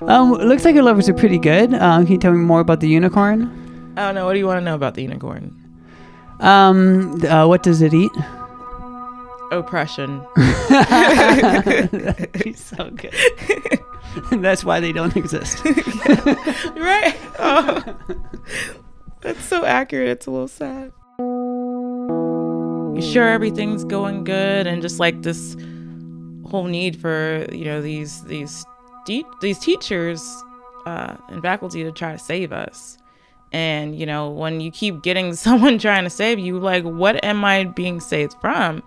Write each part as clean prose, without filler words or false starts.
Looks like your levels are pretty good. Can you tell me more about the unicorn? Oh, no. What do you want to know about the unicorn? What does it eat? Oppression. She's so good. That's why they don't exist. Right. Oh. That's so accurate. It's a little sad. You're sure everything's going good, and just like this whole need for, you know, these teachers and faculty to try to save us. And, you know, when you keep getting someone trying to save you, like, what am I being saved from?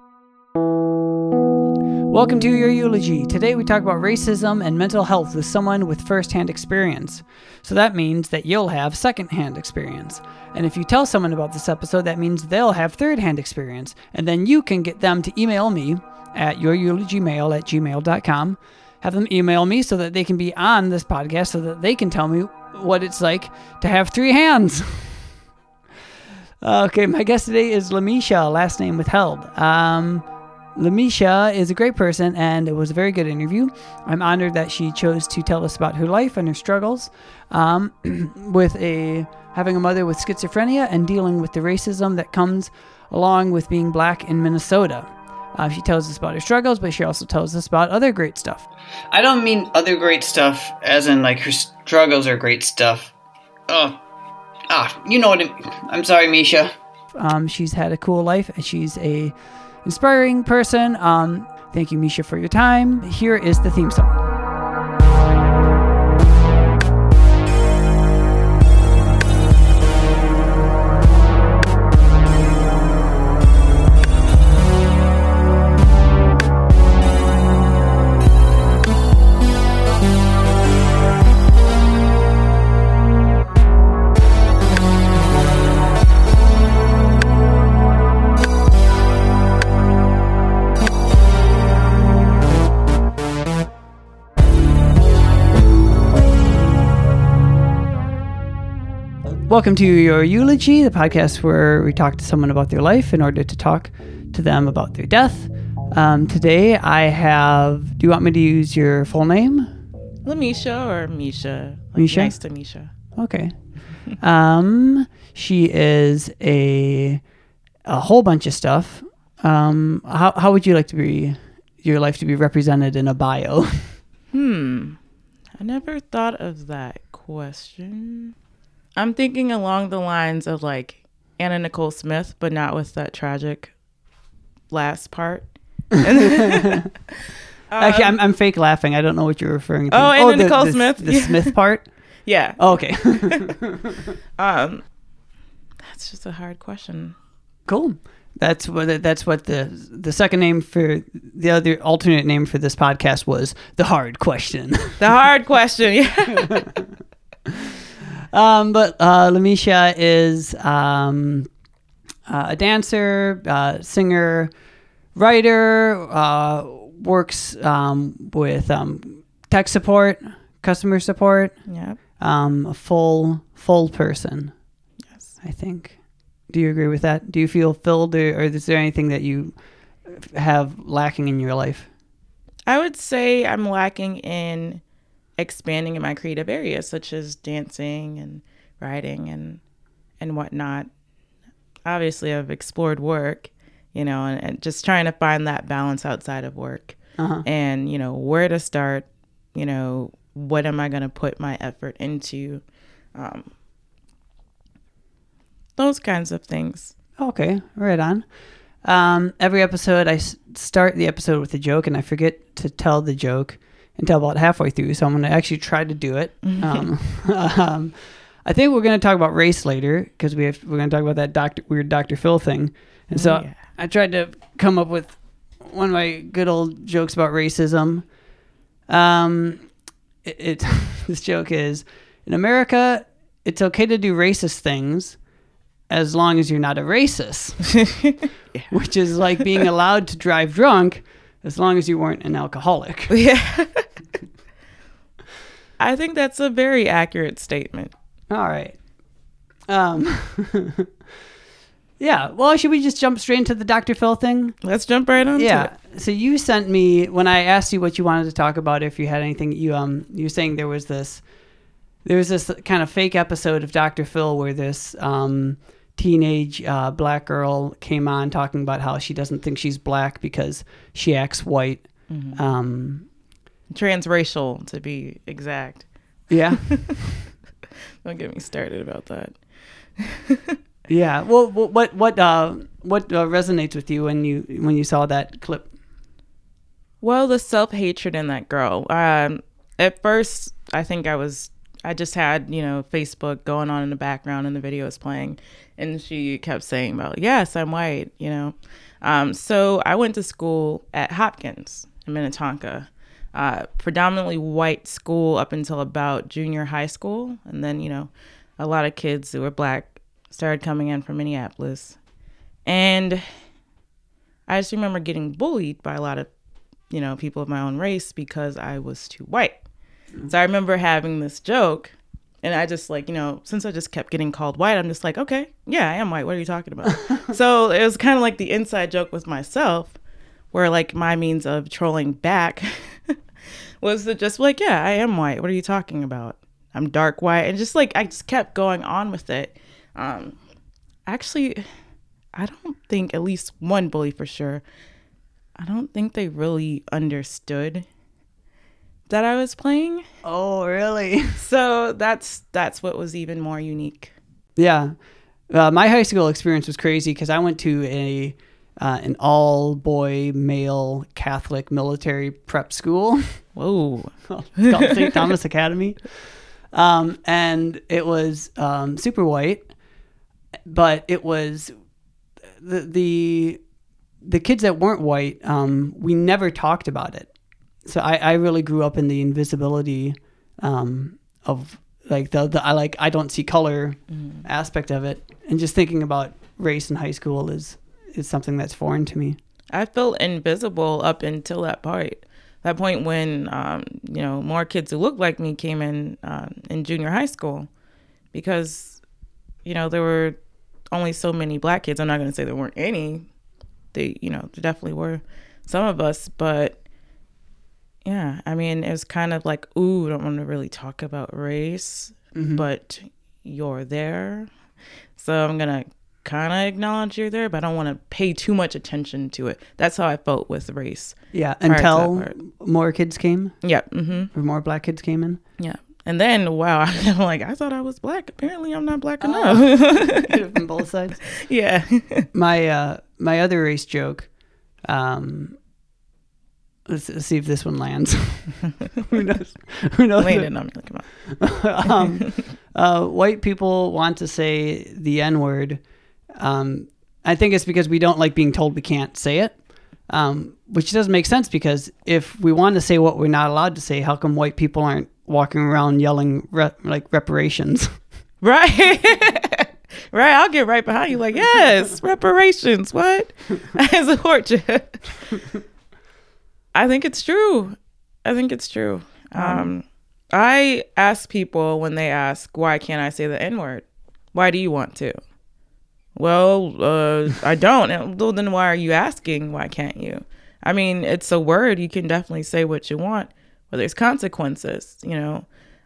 Welcome to Your Eulogy. Today we talk about racism and mental health with someone with first-hand experience. So that means that you'll have second-hand experience. And if you tell someone about this episode, that means they'll have third-hand experience. And then you can get them to email me at youreulogymail@gmail.com. Have them email me so that they can be on this podcast so that they can tell me what it's like to have three hands. Okay, my guest today is Lamisha, last name withheld. Lamisha is a great person, and it was a very good interview. I'm honored that she chose to tell us about her life and her struggles with having a mother with schizophrenia and dealing with the racism that comes along with being black in Minnesota. She tells us about her struggles, but she also tells us about other great stuff. I don't mean other great stuff as in, like, her struggles are great stuff. You know what I mean. I'm sorry, Misha. She's had a cool life, and she's a inspiring person. Thank you, Misha, for your time. Here is the theme song. Welcome to Your Eulogy, the podcast where we talk to someone about their life in order to talk to them about their death. Today I have... Do you want me to use your full name? Lamisha or Misha? Like, Misha? Nice to Misha. Okay. She is a whole bunch of stuff. How would you like to be... your life to be represented in a bio? I never thought of that question. I'm thinking along the lines of, like, Anna Nicole Smith, but not with that tragic last part. Actually, I'm fake laughing. I don't know what you're referring to. Oh, Anna Nicole Smith. The Smith part? Yeah. Oh, okay. That's just a hard question. Cool. That's what the second name for the other alternate name for this podcast was, the hard question. The hard question, yeah. But Lamisha is a dancer, singer, writer, works with tech support, customer support. Yeah. A full person. Yes. I think. Do you agree with that? Do you feel filled, or is there anything that you have lacking in your life? I would say I'm lacking in expanding in my creative areas, such as dancing and writing and whatnot. Obviously, I've explored work, you know, and just trying to find that balance outside of work. Uh-huh. And, you know, where to start, you know, what am I going to put my effort into? Those kinds of things. Okay, right on. Every episode, I start the episode with a joke, and I forget to tell the joke until about halfway through, so I'm going to actually try to do it. I think we're going to talk about race later, because we're going to talk about that weird Dr. Phil thing. And so yeah. I tried to come up with one of my good old jokes about racism. This joke is, in America, it's okay to do racist things as long as you're not a racist, yeah. Which is like being allowed to drive drunk as long as you weren't an alcoholic. Yeah. I think that's a very accurate statement. All right. Yeah. Well, should we just jump straight into the Dr. Phil thing? Let's jump right on. Yeah. It. So you sent me, when I asked you what you wanted to talk about, if you had anything, you were saying there was this kind of fake episode of Dr. Phil where this teenage black girl came on talking about how she doesn't think she's black because she acts white. Mm-hmm. Transracial, to be exact. Yeah. Don't get me started about that. Yeah. Well, what resonates with you when you saw that clip? Well, the self-hatred in that girl. At first, I think I just had, Facebook going on in the background and the video was playing, and she kept saying about, yes, I'm white, So I went to school at Hopkins in Minnetonka. Predominantly white school up until about junior high school. And then, a lot of kids who were black started coming in from Minneapolis. And I just remember getting bullied by a lot of, people of my own race because I was too white. Mm-hmm. So I remember having this joke, and I just since I just kept getting called white, I'm just like, okay, yeah, I am white. What are you talking about? So it was kind of like the inside joke with myself, where my means of trolling back was to just yeah, I am white. What are you talking about? I'm dark white. And I just kept going on with it. Actually, I don't think, at least one bully for sure, I don't think they really understood that I was playing. Oh, really? So that's what was even more unique. Yeah. My high school experience was crazy because I went to an all-boy male Catholic military prep school. Whoa. St. Thomas Academy. And it was super white, but it was the kids that weren't white, we never talked about it. So I really grew up in the invisibility of the I don't see color aspect of it, and just thinking about race in high school is something that's foreign to me. I felt invisible up until that point when more kids who looked like me came in junior high school, because there were only so many black kids. I'm not going to say there weren't any. There definitely were some of us, but. Yeah, it was kind of like, ooh, don't want to really talk about race, but you're there. So I'm going to kind of acknowledge you're there, but I don't want to pay too much attention to it. That's how I felt with race. Yeah, until more kids came? Yeah. Mm-hmm. Or more black kids came in? Yeah. And then, wow, I'm like, I thought I was black. Apparently I'm not black enough. From both sides? Yeah. My other race joke... Let's see if this one lands. Who knows? Landed on me. Come on. White people want to say the N-word. I think it's because we don't like being told we can't say it, which doesn't make sense, because if we want to say what we're not allowed to say, how come white people aren't walking around yelling reparations? Right. Right, I'll get right behind you like, yes, reparations, what? I support you. I think it's true. I ask people when they ask, why can't I say the N-word? Why do you want to? Well, I don't. Well, then why are you asking? Why can't you? It's a word. You can definitely say what you want, but there's consequences,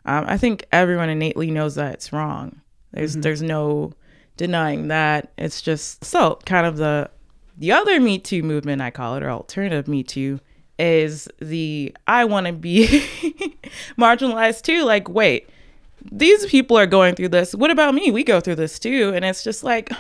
I think everyone innately knows that it's wrong. There's no denying that. It's just so kind of the other Me Too movement, I call it, or alternative Me Too, is I want to be marginalized too. Like, wait, these people are going through this. What about me? We go through this too. And it's just like,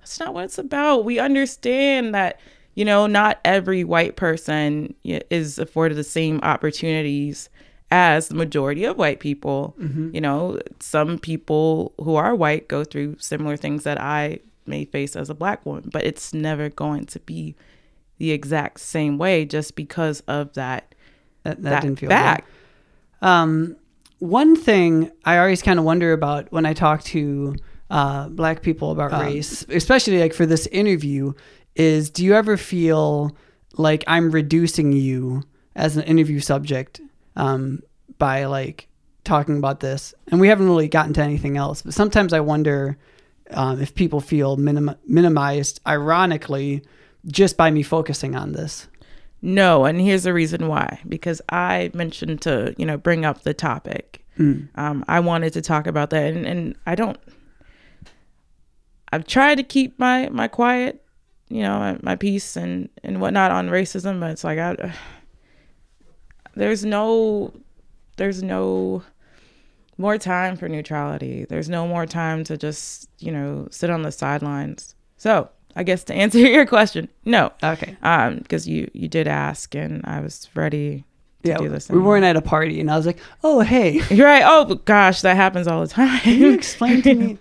that's not what it's about. We understand that, not every white person is afforded the same opportunities as the majority of white people. Mm-hmm. Some people who are white go through similar things that I may face as a black woman, but it's never going to be the exact same way just because of that didn't feel back. Right. One thing I always kind of wonder about when I talk to black people about race, especially for this interview, is do you ever feel like I'm reducing you as an interview subject by talking about this? And we haven't really gotten to anything else, but sometimes I wonder if people feel minimized, ironically, just by me focusing on this. No, and here's the reason why. Because I mentioned to, you know, bring up the topic. Mm. I wanted to talk about that, and I've tried to keep my quiet, you know, my peace and whatnot on racism, but it's like there's no more time for neutrality. There's no more time to just, you know, sit on the sidelines. So I guess to answer your question, no. Okay. Because you did ask, and I was ready to do this. We weren't at a party, and I was like, oh, hey. You're right. Oh, gosh, that happens all the time. Can you explain to me?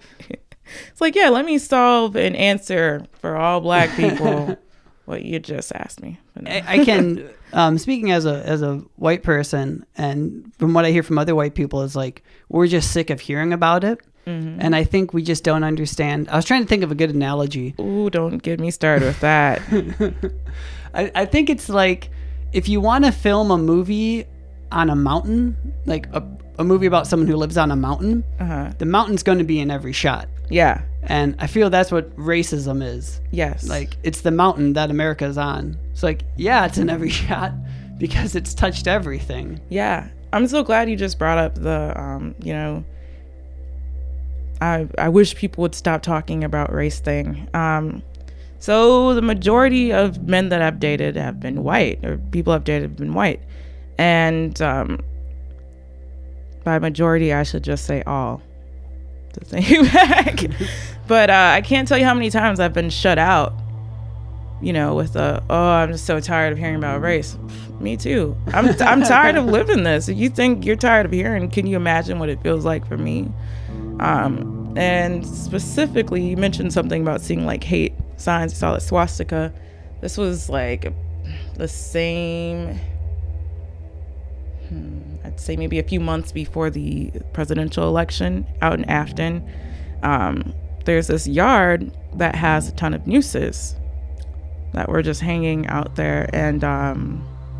It's like, yeah, let me solve an answer for all Black people what you just asked me. No. I can, speaking as a white person, and from what I hear from other white people, is like, we're just sick of hearing about it. Mm-hmm. And I think we just don't understand. I was trying to think of a good analogy. Ooh, don't get me started with that. I think it's like if you want to film a movie on a mountain, like a movie about someone who lives on a mountain, the mountain's going to be in every shot. Yeah. And I feel that's what racism is. Yes. Like, it's the mountain that America's on. It's like, yeah, it's in every shot because it's touched everything. Yeah. I'm so glad you just brought up the, you know, I wish people would stop talking about race thing. So the majority of men that I've dated have been white, or people I've dated have been white. And by majority, I should just say all. To say back. But I can't tell you how many times I've been shut out, you know, with I'm just so tired of hearing about race. Me too. I'm tired of living this. If you think you're tired of hearing, can you imagine what it feels like for me? And specifically, you mentioned something about seeing like hate signs. You saw the swastika. This was like the same, I'd say maybe a few months before the presidential election out in Afton. There's this yard that has a ton of nooses that were just hanging out there. And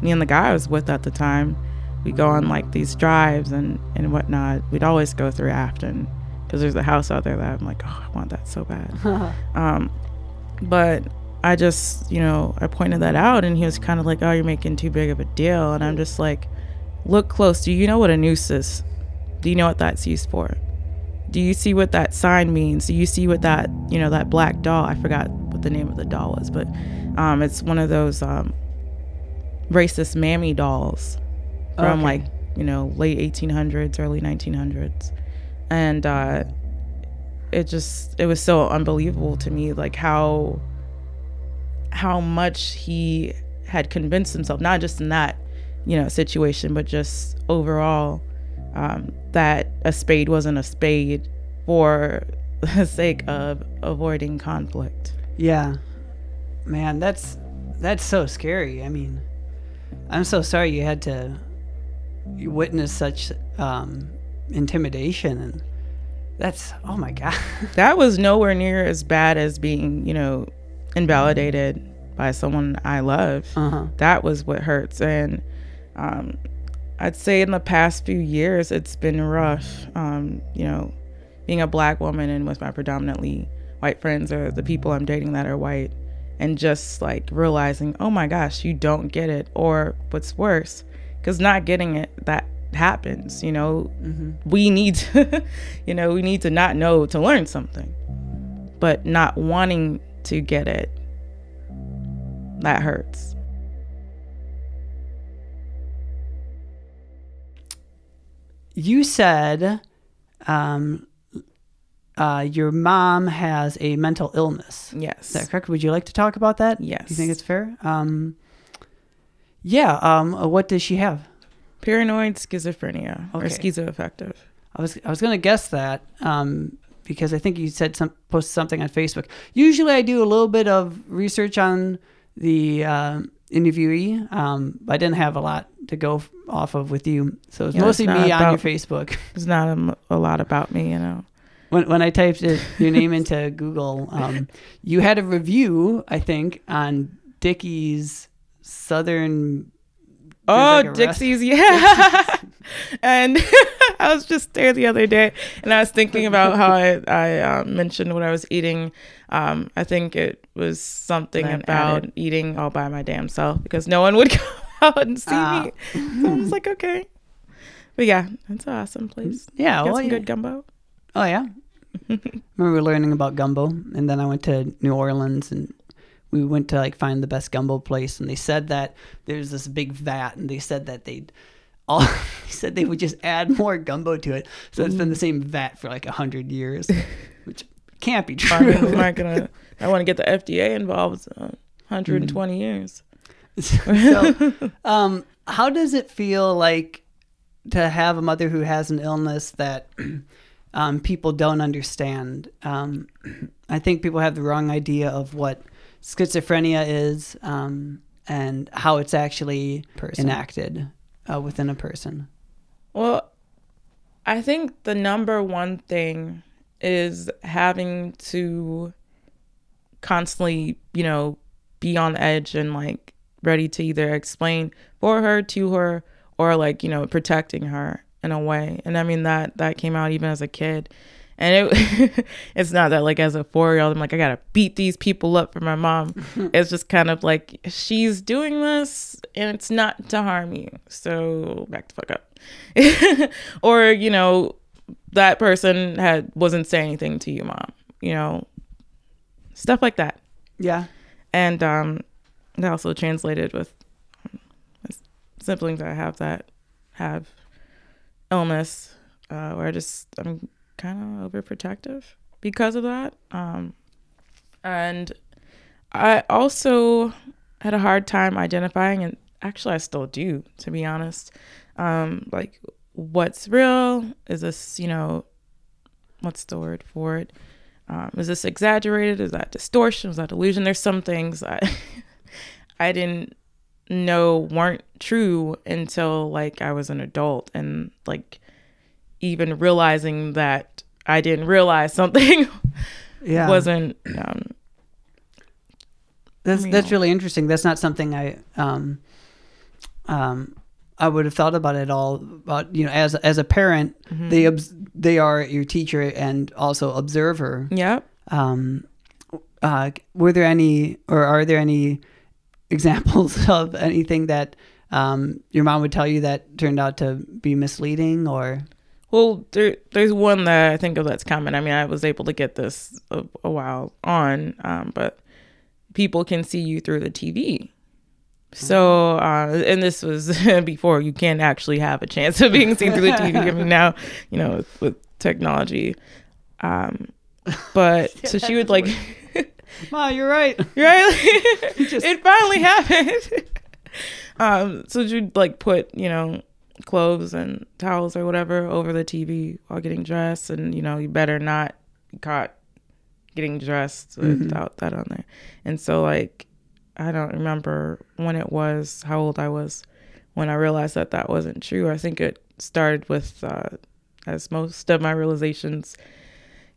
me and the guy I was with at the time, we go on like these drives and whatnot. We'd always go through Afton because there's a house out there that I'm like, oh, I want that so bad. But I just, you know, I pointed that out, and he was kind of like, oh, you're making too big of a deal. And I'm just like, look close. Do you know what a noose is? Do you know what that's used for? Do you see what that sign means? Do you see what that, you know, that black doll? I forgot what the name of the doll was, but it's one of those racist mammy dolls from like, you know, late 1800s, early 1900s. And it was so unbelievable to me, like how much he had convinced himself, not just in that, you know, situation, but just overall, that a spade wasn't a spade for the sake of avoiding conflict. Yeah, man, that's so scary. I mean, I'm so sorry you had to witness such intimidation, and that's, oh my God. That was nowhere near as bad as being, you know, invalidated by someone I love. That was what hurts. And I'd say in the past few years, it's been rough, you know, being a Black woman and with my predominantly white friends or the people I'm dating that are white, and just like realizing, oh my gosh, you don't get it. Or what's worse, because not getting it, that happens, you know. We need to, you know, we need to not know to learn something, but not wanting to get it, that hurts. You said your mom has a mental illness. Yes. Is that correct? Would you like to talk about that? Yes. Do you think it's fair? What does she have? Paranoid schizophrenia, or schizoaffective. I was going to guess that because I think you said posted something on Facebook. Usually I do a little bit of research on the interviewee, but I didn't have a lot to go off of with you, so it's mostly me on your Facebook. It's not a lot about me, you know. When I typed your name into Google, you had a review, I think, on Dixie's Southern. Oh, like Dixie's, yeah. Dixie's. And I was just there the other day, and I was thinking about how I mentioned what I was eating. I think it was something about eating all by my damn self because no one would come out and see me. So I was like, okay. But yeah, that's an awesome place. Yeah. Got some good gumbo. Oh, yeah. I remember learning about gumbo, and then I went to New Orleans, and we went to like find the best gumbo place, and they said that there's this big vat, and they said that they would just add more gumbo to it, so it's been the same vat for like 100 years, which can't be true. I'm not gonna. I want to get the FDA involved. 120 years. So, how does it feel like to have a mother who has an illness that? People don't understand. I think people have the wrong idea of what schizophrenia is and how it's actually enacted within a person. Well, I think the number one thing is having to constantly, be on edge and like ready to either explain for her, to her, or like, protecting her. In a way. And I mean, that came out even as a kid. And it's not that like as a 4-year-old, I'm like, I gotta beat these people up for my mom. It's just kind of like, she's doing this and it's not to harm you. So back the fuck up. Or, that person wasn't saying anything to you, mom, stuff like that. Yeah. And that also translated with siblings that have illness where I'm kind of overprotective because of that, and I also had a hard time identifying, and actually I still do, to be honest, like what's real, is this what's the word for it, is this exaggerated, is that distortion, is that delusion? There's some things that I didn't know weren't true until like I was an adult, and like even realizing that I didn't realize something wasn't that's really interesting. That's not something I would have thought about at all, about as a parent. Mm-hmm. They are your teacher and also observer. Are there any examples of anything that your mom would tell you that turned out to be misleading? Or well, there's one that I think of that's common. I mean, I was able to get this a while on, but people can see you through the TV. So and this was before you can actually have a chance of being seen through the TV. I mean, now with technology, but yeah, so she would like. Ma, you're right. It finally happened. So she'd like put, clothes and towels or whatever over the TV while getting dressed, and you better not be caught getting dressed without that on there. And so like, I don't remember when it was, how old I was when I realized that wasn't true. I think it started with, as most of my realizations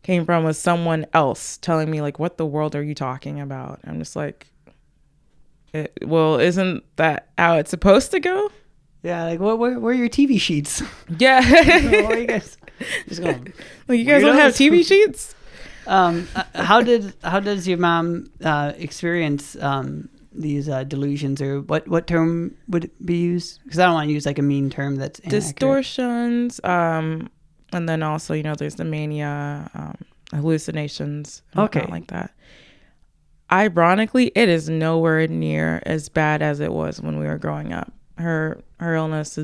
came from, was someone else telling me like, what the world are you talking about? I'm just like, isn't that how it's supposed to go? Yeah, like where are your TV sheets? Yeah. Where are you guys? Just going, like, you guys don't have TV sheets? How does your mom experience these delusions, or what term would it be used? Because I don't want to use like a mean term that's inaccurate. Distortions, and then also, there's the mania, hallucinations, and okay, like that. Ironically, it is nowhere near as bad as it was when we were growing up. Her illness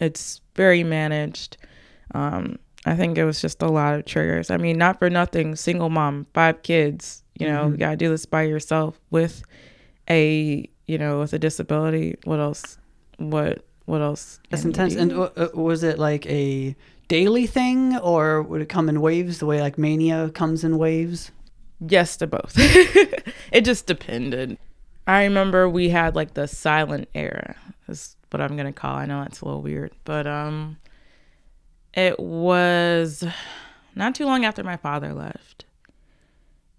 it's very managed. I think it was just a lot of triggers. I mean, not for nothing, single mom, 5 kids. You gotta do this by yourself with a with a disability. What else? What else? That's intense. And was it like a daily thing, or would it come in waves the way like mania comes in waves? Yes to both. It just depended. I remember we had like the silent era, is what I'm gonna call it. I know that's a little weird, but it was not too long after my father left,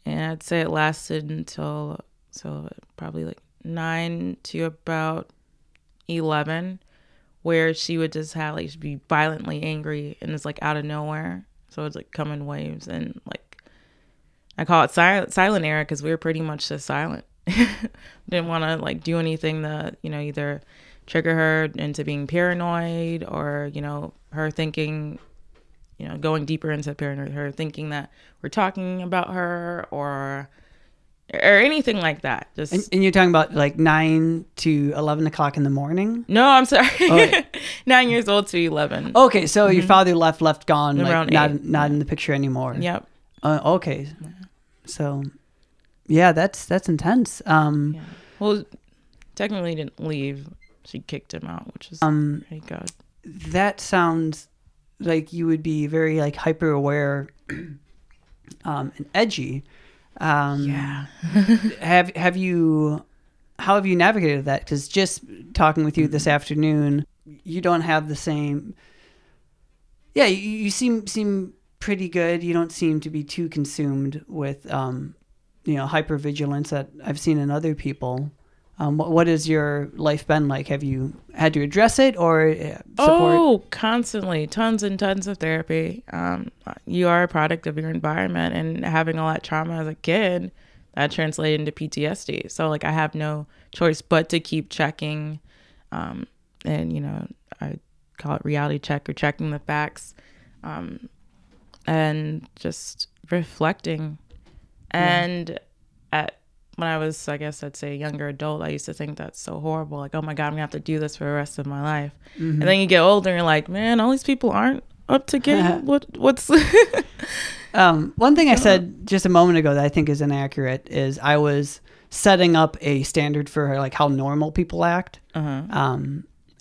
and I'd say it lasted until probably like 9 to about 11, where she would just have like she'd be violently angry and it's like out of nowhere. So it's like come in waves, and like I call it silent era because we were pretty much just silent. Didn't want to like do anything that, you know, either trigger her into being paranoid or, you know, her thinking, you know, going deeper into paranoid, her thinking that we're talking about her or anything like that. Just and you're talking about like 9 to 11 o'clock in the morning? No, I'm sorry. Oh, 9 years old to 11. Okay, so your father left gone, like, not in the picture anymore. Yep. Okay. Yeah. So yeah, that's intense. Yeah. Well, technically he didn't leave. She kicked him out, which is thank God. That sounds like you would be very like hyper aware and edgy. Yeah. How have you navigated that? Because just talking with you this afternoon, you don't have the same. Yeah, you seem pretty good. You don't seem to be too consumed with you know, hypervigilance that I've seen in other people. What has your life been like? Have you had to address it or support? Oh, constantly. Tons and tons of therapy. You are a product of your environment, and having all that trauma as a kid, that translated into PTSD. So, like, I have no choice but to keep checking. And, you know, I call it reality check or checking the facts, and just reflecting. And when I was, I guess I'd say younger adult, I used to think that's so horrible. Like, oh my God, I'm gonna have to do this for the rest of my life. Mm-hmm. And then you get older and you're like, man, all these people aren't up to get what's. One thing I said just a moment ago that I think is inaccurate is I was setting up a standard for her, like how normal people act. Uh-huh.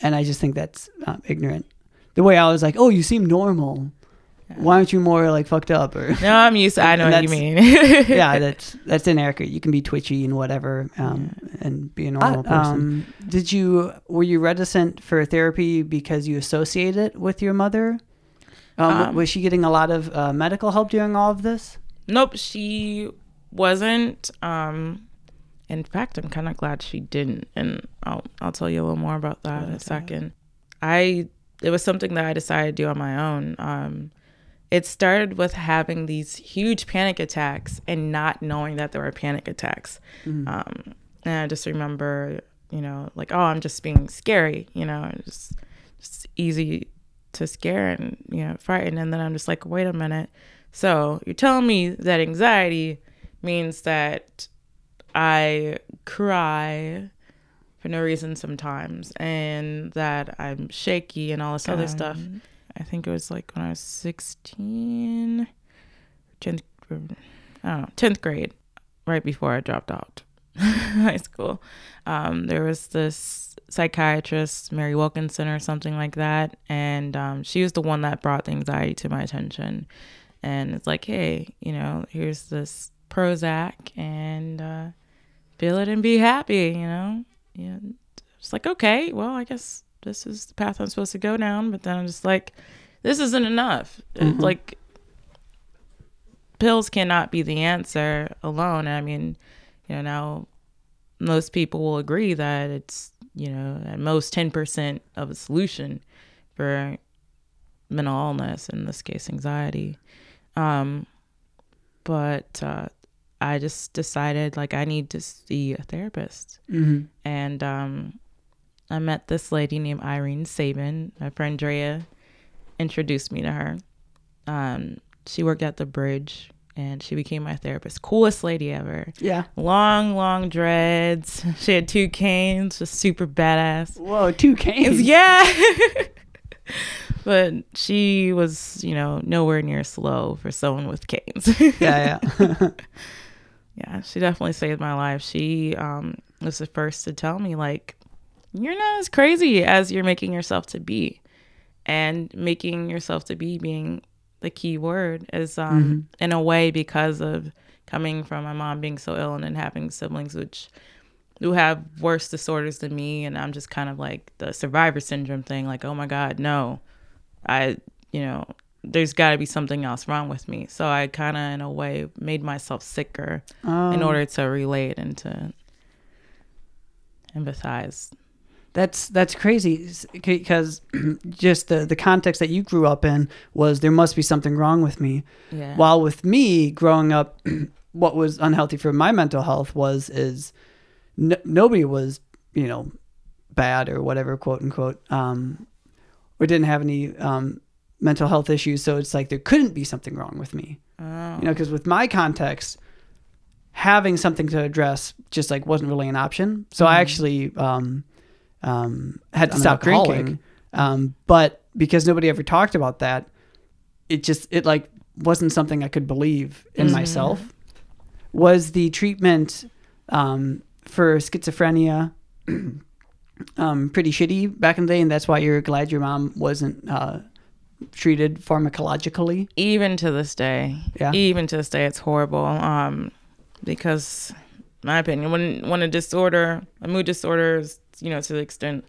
And I just think that's ignorant. The way I was like, oh, you seem normal. Why aren't you more like fucked up? Or no, I'm used to, I know what you mean. Yeah, that's inaccurate. You can be twitchy and whatever, and be a normal person. Were you reticent for therapy because you associate it with your mother? Was she getting a lot of medical help during all of this? Nope, she wasn't. In fact, I'm kind of glad she didn't, and I'll tell you a little more about that in a second. It was something that I decided to do on my own. It started with having these huge panic attacks and not knowing that there were panic attacks. Mm-hmm. And I just remember, you know, like, oh, I'm just being scary, you know, just easy to scare and, you know, frightened. And then I'm just like, wait a minute. So you're telling me that anxiety means that I cry for no reason sometimes and that I'm shaky and all this other stuff. I think it was like when I was 16, 10th grade, right before I dropped out high school. There was this psychiatrist, Mary Wilkinson or something like that. And she was the one that brought the anxiety to my attention. And it's like, hey, you know, here's this Prozac and feel it and be happy, you know? And it's like, okay, well, I guess this is the path I'm supposed to go down. But then I'm just like, this isn't enough. Mm-hmm. Like, pills cannot be the answer alone. I mean, you know, now most people will agree that it's, you know, at most 10% of a solution for mental illness, in this case, anxiety. But I just decided, like, I need to see a therapist. Mm-hmm. And I met this lady named Irene Sabin. My friend Drea introduced me to her. She worked at the Bridge, and she became my therapist. Coolest lady ever. Yeah. Long, long dreads. She had two canes, just super badass. Whoa, two canes? Yeah. But she was, you know, nowhere near slow for someone with canes. Yeah. Yeah, she definitely saved my life. She was the first to tell me, like, you're not as crazy as you're making yourself to be. And making yourself to be being the key word is in a way, because of coming from my mom being so ill and then having siblings who have worse disorders than me. And I'm just kind of like the survivor syndrome thing. Like, oh my God, no, you know, there's got to be something else wrong with me. So I kind of, in a way, made myself sicker in order to relate and to empathize. That's crazy, because just the context that you grew up in was there must be something wrong with me. Yeah. While with me growing up, what was unhealthy for my mental health was nobody was, bad or whatever, quote unquote, or didn't have any mental health issues. So it's like there couldn't be something wrong with me, because with my context, having something to address just like wasn't really an option. So I actually... had to stop drinking, but because nobody ever talked about that, it wasn't something I could believe in myself. Was the treatment for schizophrenia pretty shitty back in the day, and that's why you're glad your mom wasn't treated pharmacologically? Even to this day, it's horrible, because my opinion, when a mood disorder is, to the extent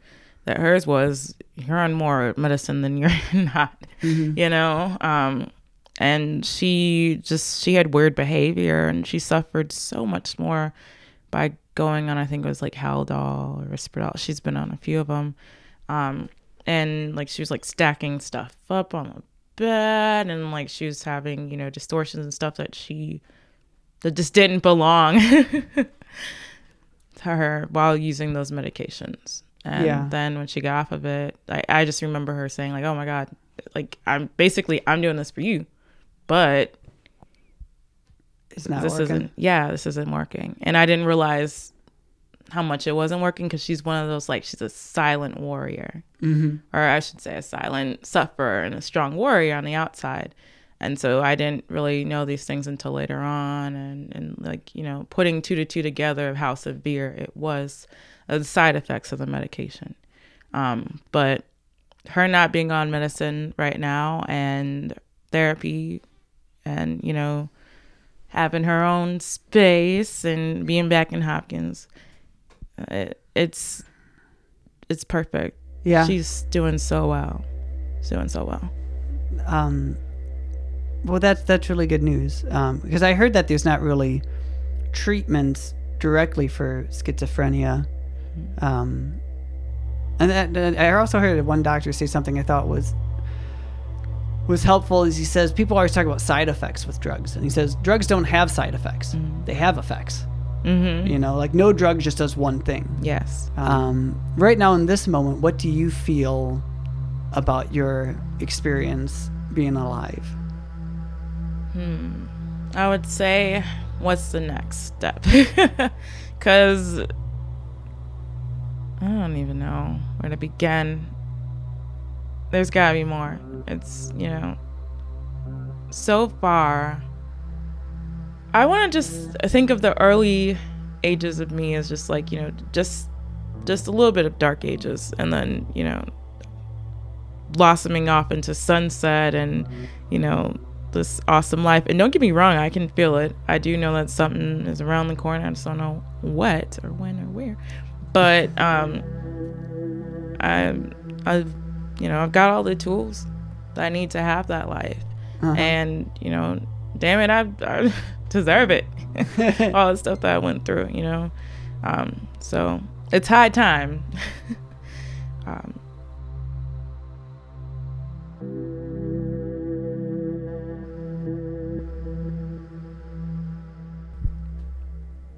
that hers was, you're on more medicine than you're not, and she had weird behavior, and she suffered so much more by going on, I think it was like Haldol or Risperdal. She's been on a few of them. And like, she was like stacking stuff up on the bed, and like, she was having, distortions and stuff that just didn't belong to her while using those medications. And then when she got off of it, I just remember her saying like, oh my God, like I'm doing this for you, but it's not working. This isn't working. And I didn't realize how much it wasn't working, because she's one of those, like, she's a silent warrior, or I should say a silent sufferer and a strong warrior on the outside. And so I didn't really know these things until later on, and like, putting 2 to 2 together of how severe it was, of the side effects of the medication. But her not being on medicine right now, and therapy, and, having her own space, and being back in Hopkins, it's perfect. Yeah. She's doing so well. Well, that's really good news, because I heard that there's not really treatments directly for schizophrenia. And I also heard one doctor say something I thought was helpful, is he says, people always talk about side effects with drugs. And he says, drugs don't have side effects. They have effects. Like no drug just does one thing. Yes. Right now in this moment, what do you feel about your experience being alive? I would say, what's the next step? Because I don't even know where to begin. There's got to be more. It's, so far, I want to just think of the early ages of me as just like, just a little bit of dark ages, and then, blossoming off into sunset, and, this awesome life. And don't get me wrong, I can feel it. I do know that something is around the corner. I just don't know what or when or where, but I've got all the tools that I need to have that life. And damn it, I deserve it. All the stuff that I went through, so it's high time.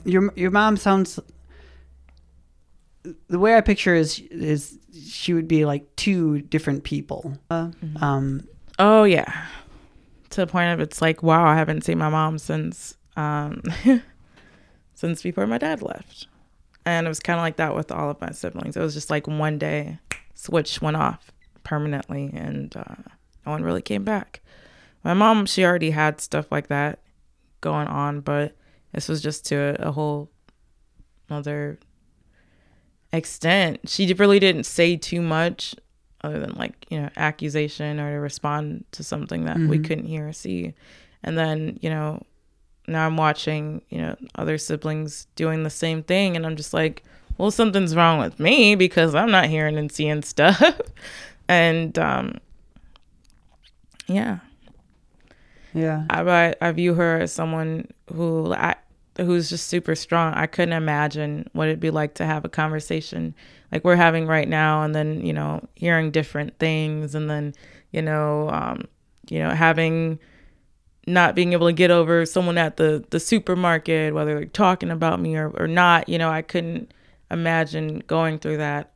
Your mom sounds, the way I picture is she would be like two different people. Oh yeah, to the point of it's like, wow, I haven't seen my mom since since before my dad left. And it was kind of like that with all of my siblings. It was just like one day, switch went off permanently, and no one really came back. My mom, she already had stuff like that going on, but this was just to a whole other extent. She really didn't say too much other than like, accusation, or to respond to something that we couldn't hear or see. And then, now I'm watching, other siblings doing the same thing. And I'm just like, well, something's wrong with me, because I'm not hearing and seeing stuff. And I view her as someone who who's just super strong. I couldn't imagine what it'd be like to have a conversation like we're having right now, and then, you know, hearing different things, and then, you know, having not being able to get over someone at the supermarket, whether they're talking about me or not. You know, I couldn't imagine going through that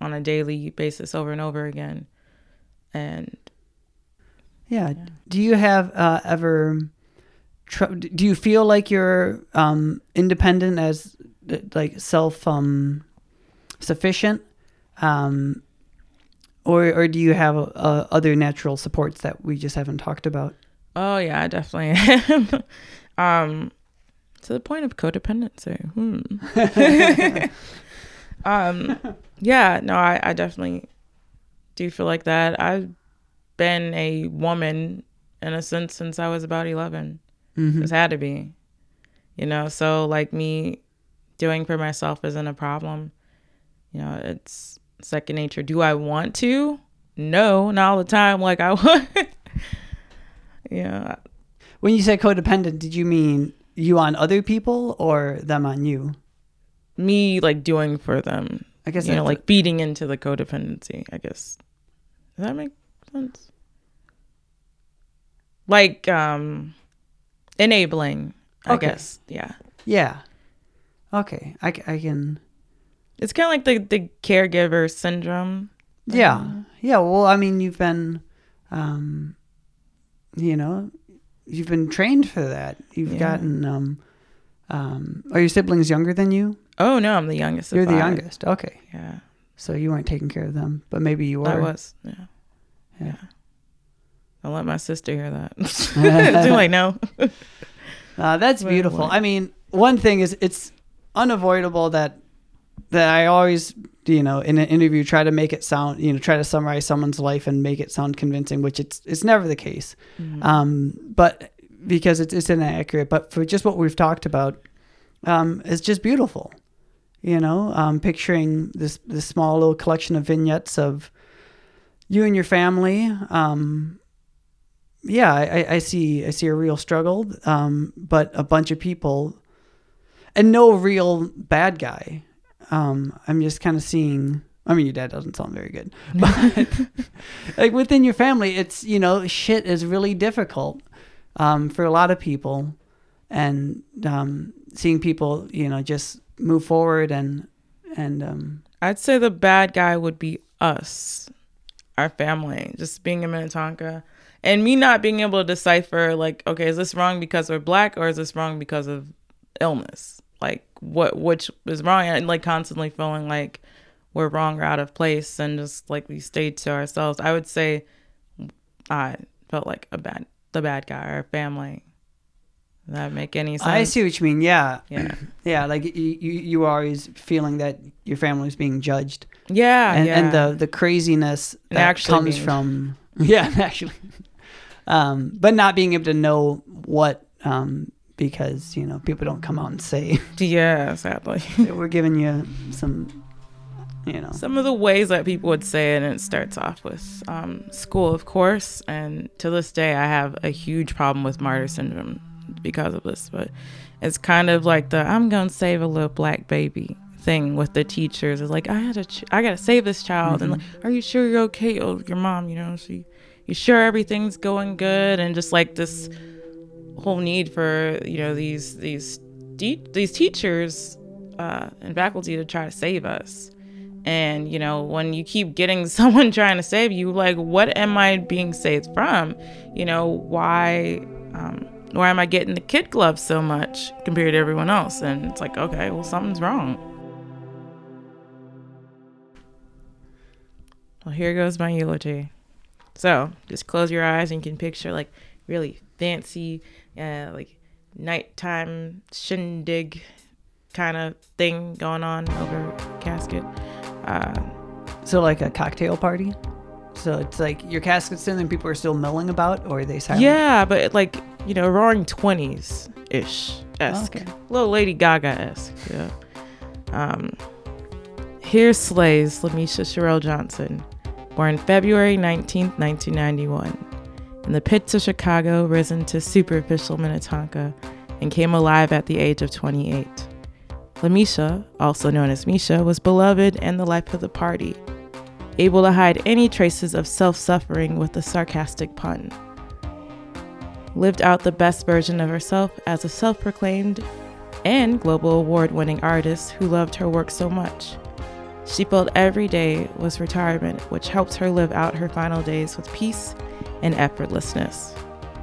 on a daily basis over and over again. And yeah. Do you have ever? Do you feel like you're independent, as like self sufficient, or do you have other natural supports that we just haven't talked about? Oh yeah, I definitely am. To the point of codependency. Yeah, no, I definitely do feel like that. I've been a woman in a sense since I was about 11. Mm-hmm. It's had to be, you know, so like me doing for myself isn't a problem. You know, it's second nature. Do I want to? No, not all the time. Like I would. Yeah. When you say codependent, did you mean you on other people or them on you? Me, like doing for them. I guess, you know, like beating into the codependency, I guess. Does that make sense? Like, enabling, I guess. Yeah. Yeah. Okay. I can. It's kind of like the caregiver syndrome. Yeah. Yeah. Well, I mean, you've been, you know, you've been trained for that. You've gotten, are your siblings younger than you? Oh, no, I'm the youngest. You're the youngest. Okay. Yeah. So you weren't taking care of them, but maybe you were. I was. Yeah. Yeah. I'll let my sister hear that. She's like, no. That's beautiful. I mean, one thing is it's unavoidable that I always, you know, in an interview try to make it sound, you know, try to summarize someone's life and make it sound convincing, which it's never the case. Mm-hmm. But because it's inaccurate. But for just what we've talked about, it's just beautiful. You know, picturing this small little collection of vignettes of you and your family. Yeah, I see a real struggle, but a bunch of people, and no real bad guy. I'm just kind of seeing. I mean, your dad doesn't sound very good, but like within your family, it's, you know, shit is really difficult for a lot of people, and seeing people, you know, just move forward and. I'd say the bad guy would be us, our family, just being in Minnetonka. And me not being able to decipher, like, okay, is this wrong because we're black or is this wrong because of illness? Like, which is wrong? And, like, constantly feeling like we're wrong or out of place and just, like, we stayed to ourselves. I would say I felt like the bad guy or family. Does that make any sense? I see what you mean, yeah. Yeah, yeah, like, you were always feeling that your family's being judged. Yeah, And the craziness that comes from... Yeah, actually. But not being able to know what, because, you know, people don't come out and say. Yeah, sadly. We're giving you some, you know. Some of the ways that people would say it, and it starts off with school, of course. And to this day, I have a huge problem with martyr syndrome because of this. But it's kind of like the I'm going to save a little black baby thing with the teachers. Is like, I got to save this child. Mm-hmm. And like, are you sure you're okay? Oh, your mom, you know, she... You sure everything's going good? And just like this whole need for, you know, these teachers and faculty to try to save us. And, you know, when you keep getting someone trying to save you, like, what am I being saved from? You know, why am I getting the kid gloves so much compared to everyone else? And it's like, okay, well, something's wrong. Well, here goes my eulogy. So just close your eyes and you can picture like really fancy, like nighttime shindig kind of thing going on over casket. So like a cocktail party? So it's like your casket's in and people are still milling about, or are they silent? Yeah, but like, you know, roaring 20s-ish. Okay. Little Lady Gaga-esque. Yeah. Here slays Lamisha Sherelle Johnson. Born February 19th, 1991. In the pits of Chicago, risen to superficial Minnetonka, and came alive at the age of 28. Lamisha, also known as Misha, was beloved and the life of the party, able to hide any traces of self-suffering with a sarcastic pun. Lived out the best version of herself as a self-proclaimed and global award-winning artist who loved her work so much. She felt every day was retirement, which helped her live out her final days with peace and effortlessness.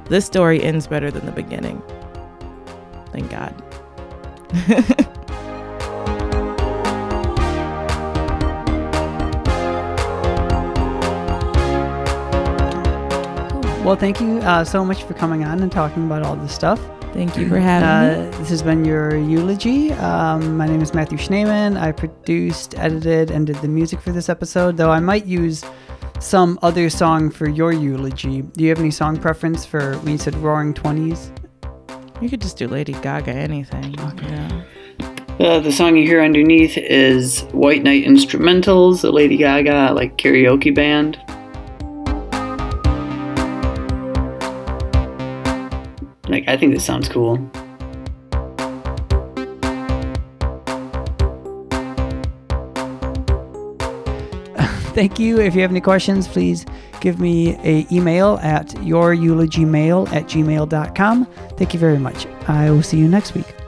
This story ends better than the beginning. Thank God. Well, thank you so much for coming on and talking about all this stuff. Thank you for having me. This has been your eulogy. My name is Matthew Schneeman. I produced, edited, and did the music for this episode, though I might use some other song for your eulogy. Do you have any song preference for when you said Roaring 20s? You could just do Lady Gaga, anything. Okay. Yeah. The song you hear underneath is White Knight Instrumentals, the Lady Gaga like karaoke band. Like, I think this sounds cool. Thank you. If you have any questions, please give me an email at youreulogymail@gmail.com. Thank you very much. I will see you next week.